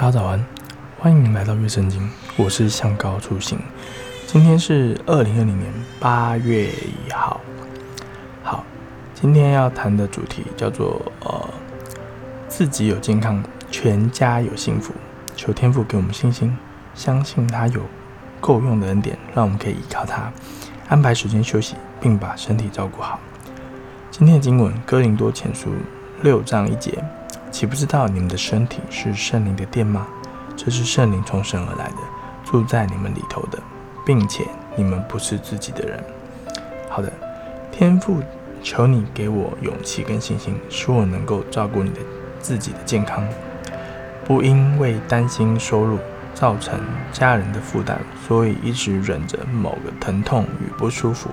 大家早安，欢迎来到乐圣经，我是向高出行。今天是2020年8月1号。好，今天要谈的主题叫做自己有健康，全家有幸福。求天父给我们信心，相信他有够用的恩典，让我们可以依靠他，安排时间休息，并把身体照顾好。今天的经文《哥林多前书》6章1节。岂不知道你们的身体是圣灵的殿吗？这是圣灵从神而来的，住在你们里头的，并且你们不是自己的人。好的，天父，求你给我勇气跟信心，使我能够照顾你的自己的健康，不因为担心收入造成家人的负担，所以一直忍着某个疼痛与不舒服，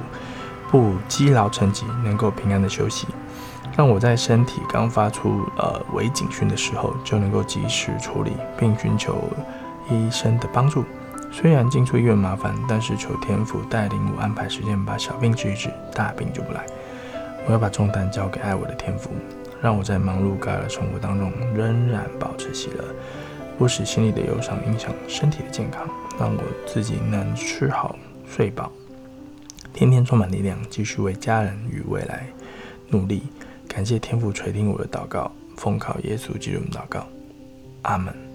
不积劳成疾，能够平安的休息。让我在身体刚发出微警讯的时候，就能够及时处理，并寻求医生的帮助。虽然进出医院麻烦，但是求天父带领我安排时间，把小病治一治，大病就不来。我要把重担交给爱我的天父，让我在忙碌该的生活当中仍然保持喜乐，不使心里的忧伤影响身体的健康，让我自己能吃好睡饱，天天充满力量，继续为家人与未来努力。感谢天父垂听我的祷告，奉靠耶稣基督的祷告，阿们。